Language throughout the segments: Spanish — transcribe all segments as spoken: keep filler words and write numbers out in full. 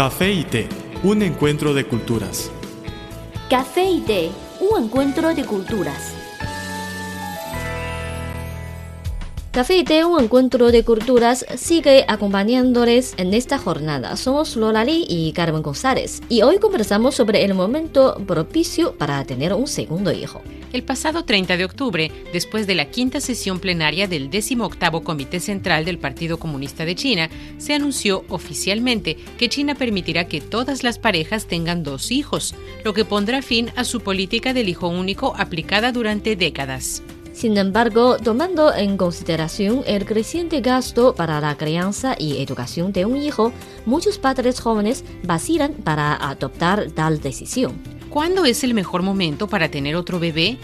Café y té, un encuentro de culturas. Café y té, un encuentro de culturas. Café y té, un encuentro de culturas, sigue acompañándoles en esta jornada. Somos Lola Lee y Carmen González, y hoy conversamos sobre el momento propicio para tener un segundo hijo. El pasado treinta de octubre, después de la quinta sesión plenaria del decimoctavo Comité Central del Partido Comunista de China, se anunció oficialmente que China permitirá que todas las parejas tengan dos hijos, lo que pondrá fin a su política del hijo único aplicada durante décadas. Sin embargo, tomando en consideración el creciente gasto para la crianza y educación de un hijo, muchos padres jóvenes vacilan para adoptar tal decisión. ¿Cuándo es el mejor momento para tener otro bebé?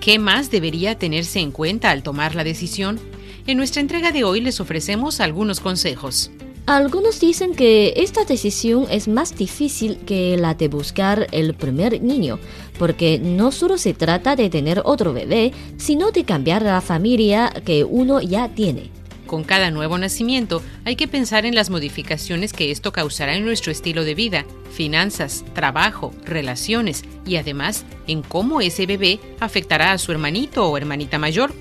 ¿Qué más debería tenerse en cuenta al tomar la decisión? En nuestra entrega de hoy les ofrecemos algunos consejos. Algunos dicen que esta decisión es más difícil que la de buscar el primer niño, porque no solo se trata de tener otro bebé, sino de cambiar la familia que uno ya tiene. Con cada nuevo nacimiento hay que pensar en las modificaciones que esto causará en nuestro estilo de vida, finanzas, trabajo, relaciones y además en cómo ese bebé afectará a su hermanito o hermanita mayor.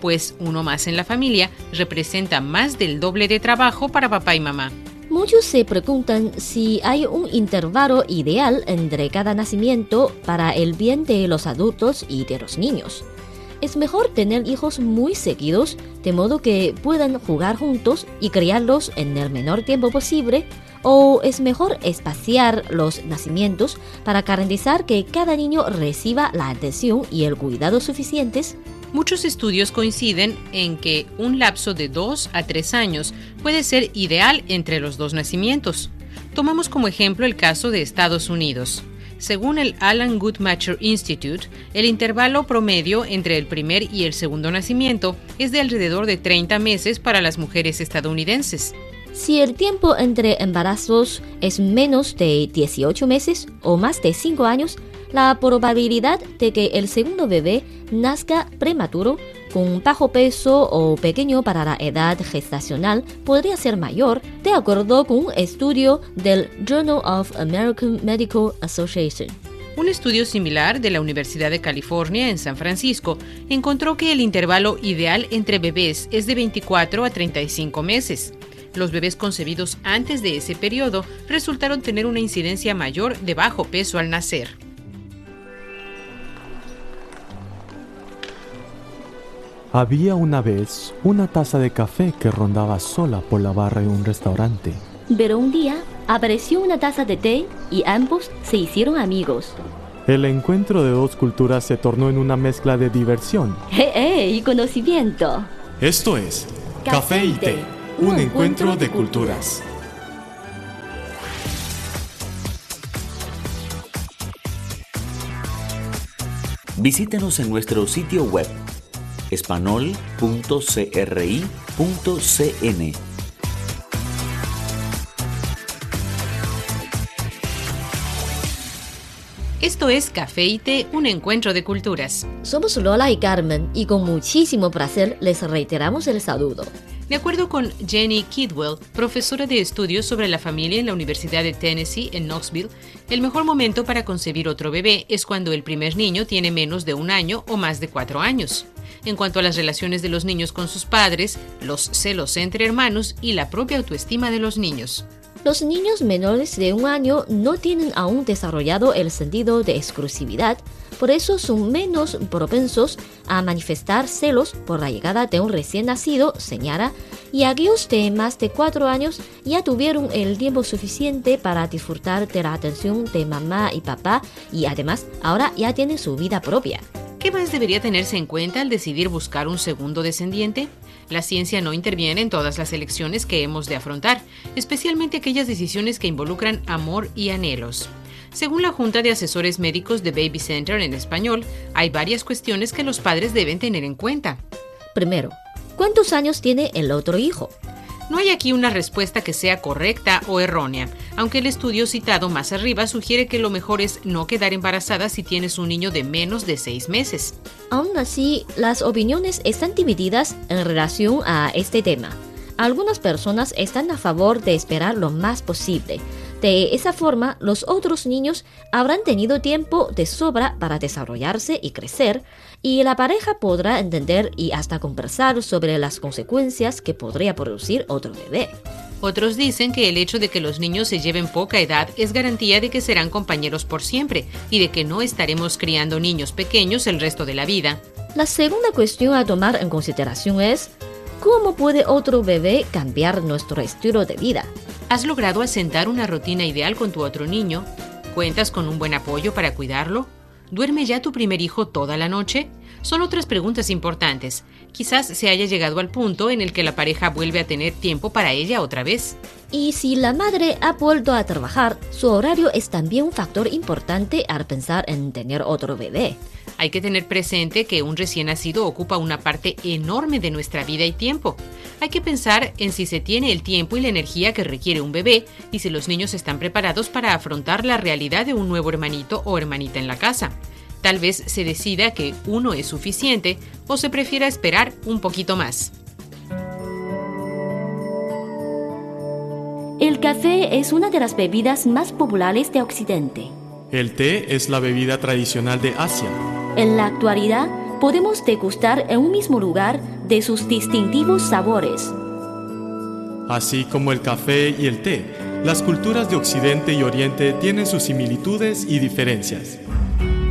Pues uno más en la familia representa más del doble de trabajo para papá y mamá. Muchos se preguntan si hay un intervalo ideal entre cada nacimiento para el bien de los adultos y de los niños. Es mejor tener hijos muy seguidos, de modo que puedan jugar juntos y criarlos en el menor tiempo posible, o es mejor espaciar los nacimientos para garantizar que cada niño reciba la atención y el cuidado suficientes. Muchos estudios coinciden en que un lapso de dos a tres años puede ser ideal entre los dos nacimientos. Tomamos como ejemplo el caso de Estados Unidos. Según el Alan Guttmacher Institute, el intervalo promedio entre el primer y el segundo nacimiento es de alrededor de treinta meses para las mujeres estadounidenses. Si el tiempo entre embarazos es menos de dieciocho meses o más de cinco años, la probabilidad de que el segundo bebé nazca prematuro, con bajo peso o pequeño para la edad gestacional podría ser mayor, de acuerdo con un estudio del Journal of American Medical Association. Un estudio similar de la Universidad de California en San Francisco encontró que el intervalo ideal entre bebés es de veinticuatro a treinta y cinco meses. Los bebés concebidos antes de ese periodo resultaron tener una incidencia mayor de bajo peso al nacer. Había una vez una taza de café que rondaba sola por la barra de un restaurante. Pero un día apareció una taza de té y ambos se hicieron amigos. El encuentro de dos culturas se tornó en una mezcla de diversión hey, hey, y conocimiento. Esto es Café y Té, un encuentro de culturas. Visítenos en nuestro sitio web español punto c r i punto c n. Esto es Café y Té, un encuentro de culturas. Somos Lola y Carmen y con muchísimo placer les reiteramos el saludo. De acuerdo con Jenny Kidwell, profesora de estudios sobre la familia en la Universidad de Tennessee en Knoxville, el mejor momento para concebir otro bebé es cuando el primer niño tiene menos de un año o más de cuatro años. En cuanto a las relaciones de los niños con sus padres, los celos entre hermanos y la propia autoestima de los niños. Los niños menores de un año no tienen aún desarrollado el sentido de exclusividad, por eso son menos propensos a manifestar celos por la llegada de un recién nacido, señala, y aquellos de más de cuatro años ya tuvieron el tiempo suficiente para disfrutar de la atención de mamá y papá y además ahora ya tienen su vida propia. ¿Qué más debería tenerse en cuenta al decidir buscar un segundo descendiente? La ciencia no interviene en todas las elecciones que hemos de afrontar, especialmente aquellas decisiones que involucran amor y anhelos. Según la Junta de Asesores Médicos de Baby Center en español, hay varias cuestiones que los padres deben tener en cuenta. Primero, ¿cuántos años tiene el otro hijo? No hay aquí una respuesta que sea correcta o errónea, aunque el estudio citado más arriba sugiere que lo mejor es no quedar embarazada si tienes un niño de menos de seis meses. Aún así, las opiniones están divididas en relación a este tema. Algunas personas están a favor de esperar lo más posible, De esa forma, los otros niños habrán tenido tiempo de sobra para desarrollarse y crecer, y la pareja podrá entender y hasta conversar sobre las consecuencias que podría producir otro bebé. Otros dicen que el hecho de que los niños se lleven poca edad es garantía de que serán compañeros por siempre y de que no estaremos criando niños pequeños el resto de la vida. La segunda cuestión a tomar en consideración es, ¿cómo puede otro bebé cambiar nuestro estilo de vida? ¿Has logrado asentar una rutina ideal con tu otro niño? ¿Cuentas con un buen apoyo para cuidarlo? ¿Duerme ya tu primer hijo toda la noche? Son otras preguntas importantes. Quizás se haya llegado al punto en el que la pareja vuelve a tener tiempo para ella otra vez. Y si la madre ha vuelto a trabajar, su horario es también un factor importante al pensar en tener otro bebé. Hay que tener presente que un recién nacido ocupa una parte enorme de nuestra vida y tiempo. Hay que pensar en si se tiene el tiempo y la energía que requiere un bebé y si los niños están preparados para afrontar la realidad de un nuevo hermanito o hermanita en la casa. Tal vez se decida que uno es suficiente o se prefiera esperar un poquito más. El café es una de las bebidas más populares de Occidente. El té es la bebida tradicional de Asia. En la actualidad, podemos degustar en un mismo lugar de sus distintivos sabores. Así como el café y el té, las culturas de Occidente y Oriente tienen sus similitudes y diferencias.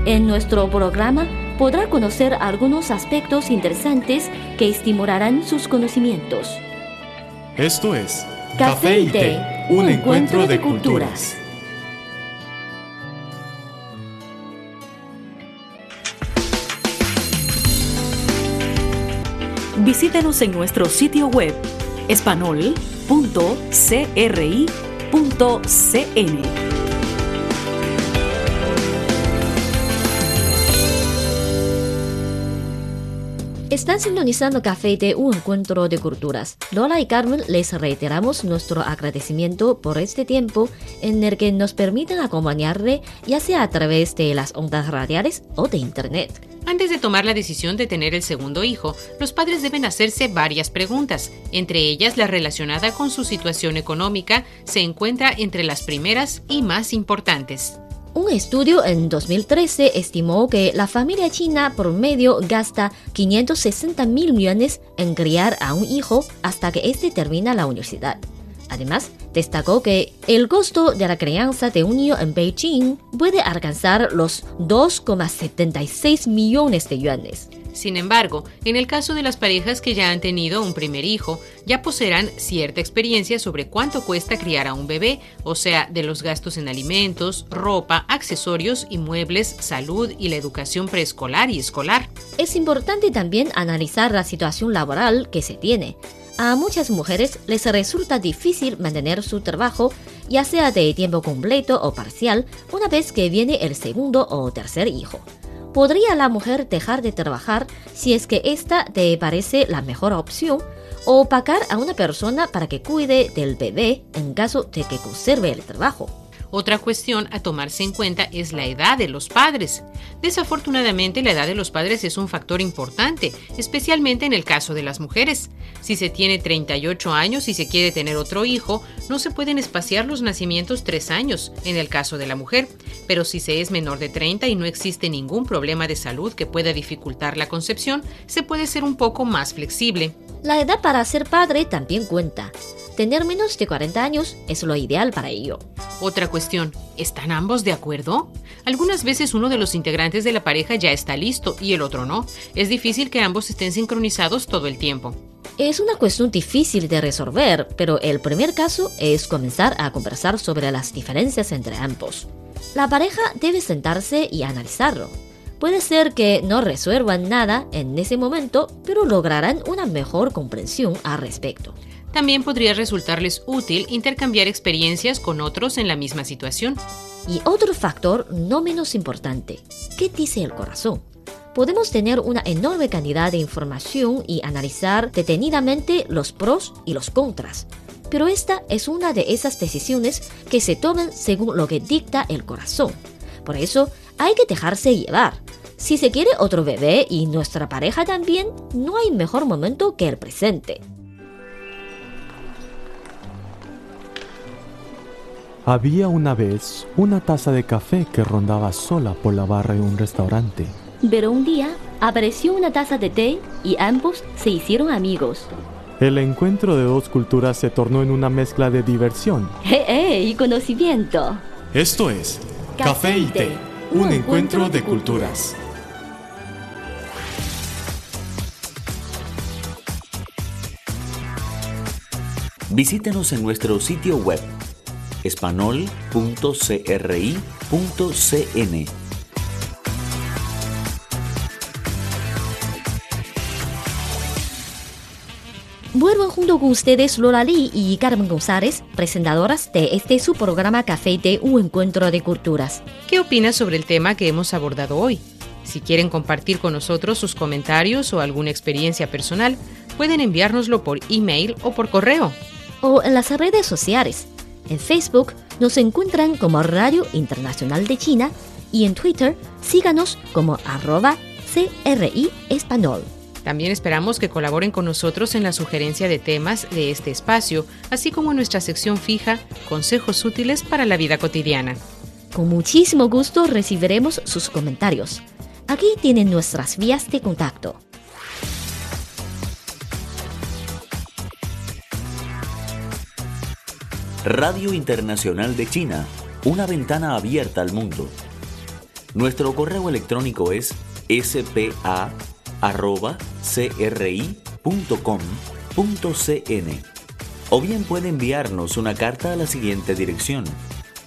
En nuestro programa podrá conocer algunos aspectos interesantes que estimularán sus conocimientos. Esto es Café y Té, un encuentro de culturas. Visítenos en nuestro sitio web español punto c r i punto c n. Están sintonizando Café de un encuentro de culturas. Lola y Carmen les reiteramos nuestro agradecimiento por este tiempo en el que nos permiten acompañarle, ya sea a través de las ondas radiales o de internet. Antes de tomar la decisión de tener el segundo hijo, los padres deben hacerse varias preguntas, entre ellas la relacionada con su situación económica se encuentra entre las primeras y más importantes. Un estudio en dos mil trece estimó que la familia china promedio gasta quinientos sesenta mil millones en criar a un hijo hasta que éste termina la universidad. Además, destacó que el costo de la crianza de un niño en Beijing puede alcanzar los dos coma setenta y seis millones de yuanes. Sin embargo, en el caso de las parejas que ya han tenido un primer hijo, ya poseerán cierta experiencia sobre cuánto cuesta criar a un bebé, o sea, de los gastos en alimentos, ropa, accesorios, inmuebles, salud y la educación preescolar y escolar. Es importante también analizar la situación laboral que se tiene. A muchas mujeres les resulta difícil mantener su trabajo, ya sea de tiempo completo o parcial, una vez que viene el segundo o tercer hijo. ¿Podría la mujer dejar de trabajar si es que esta te parece la mejor opción? ¿O pagar a una persona para que cuide del bebé en caso de que conserve el trabajo? Otra cuestión a tomarse en cuenta es la edad de los padres. Desafortunadamente, la edad de los padres es un factor importante, especialmente en el caso de las mujeres. Si se tiene treinta y ocho años y se quiere tener otro hijo, no se pueden espaciar los nacimientos tres años, en el caso de la mujer. Pero si se es menor de treinta y no existe ningún problema de salud que pueda dificultar la concepción, se puede ser un poco más flexible. La edad para ser padre también cuenta. Tener menos de cuarenta años es lo ideal para ello. Otra cuestión, ¿están ambos de acuerdo? Algunas veces uno de los integrantes de la pareja ya está listo y el otro no. Es difícil que ambos estén sincronizados todo el tiempo. Es una cuestión difícil de resolver, pero el primer caso es comenzar a conversar sobre las diferencias entre ambos. La pareja debe sentarse y analizarlo. Puede ser que no resuelvan nada en ese momento, pero lograrán una mejor comprensión al respecto. También podría resultarles útil intercambiar experiencias con otros en la misma situación. Y otro factor no menos importante, ¿qué dice el corazón? Podemos tener una enorme cantidad de información y analizar detenidamente los pros y los contras, pero esta es una de esas decisiones que se toman según lo que dicta el corazón. Por eso, hay que dejarse llevar. Si se quiere otro bebé y nuestra pareja también, no hay mejor momento que el presente. Había una vez una taza de café que rondaba sola por la barra de un restaurante. Pero un día apareció una taza de té y ambos se hicieron amigos. El encuentro de dos culturas se tornó en una mezcla de diversión hey, hey, y conocimiento. Esto es Café y Té, un, un encuentro, encuentro de culturas. Visítenos en nuestro sitio web español punto c r i punto c n. Vuelvo junto con ustedes Lola Lee y Carmen González, presentadoras de este su programa Café y Té, un encuentro de culturas. ¿Qué opinas sobre el tema que hemos abordado hoy? Si quieren compartir con nosotros sus comentarios o alguna experiencia personal, pueden enviárnoslo por email o por correo. O en las redes sociales. En Facebook nos encuentran como Radio Internacional de China y en Twitter síganos como arroba C R I Español. También esperamos que colaboren con nosotros en la sugerencia de temas de este espacio, así como en nuestra sección fija, consejos útiles para la vida cotidiana. Con muchísimo gusto recibiremos sus comentarios. Aquí tienen nuestras vías de contacto. Radio Internacional de China, una ventana abierta al mundo. Nuestro correo electrónico es s p a arroba c r i punto com punto c n o bien puede enviarnos una carta a la siguiente dirección: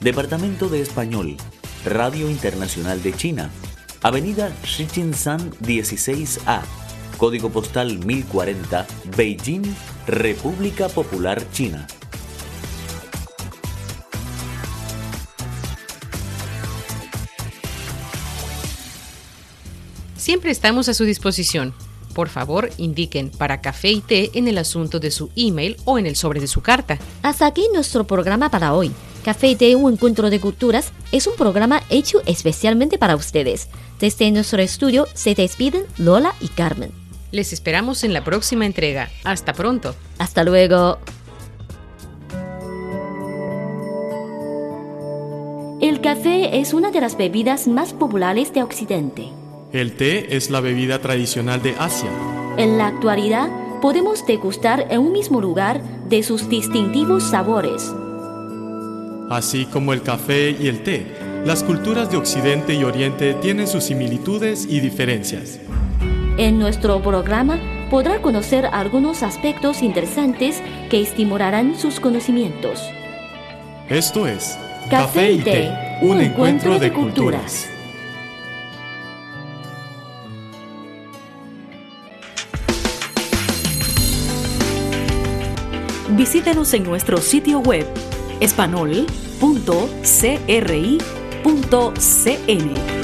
Departamento de Español, Radio Internacional de China, Avenida Shijingshan dieciséis A, Código Postal mil cuarenta, Beijing, República Popular China. Siempre estamos a su disposición. Por favor, indiquen para Café y Té en el asunto de su email o en el sobre de su carta. Hasta aquí nuestro programa para hoy. Café y Té, un encuentro de culturas, es un programa hecho especialmente para ustedes. Desde nuestro estudio se despiden Lola y Carmen. Les esperamos en la próxima entrega. Hasta pronto. Hasta luego. El café es una de las bebidas más populares de Occidente. El té es la bebida tradicional de Asia. En la actualidad, podemos degustar en un mismo lugar de sus distintivos sabores. Así como el café y el té, las culturas de Occidente y Oriente tienen sus similitudes y diferencias. En nuestro programa podrá conocer algunos aspectos interesantes que estimularán sus conocimientos. Esto es Café y Té, un encuentro de culturas. Visítenos en nuestro sitio web español punto c r i punto c n.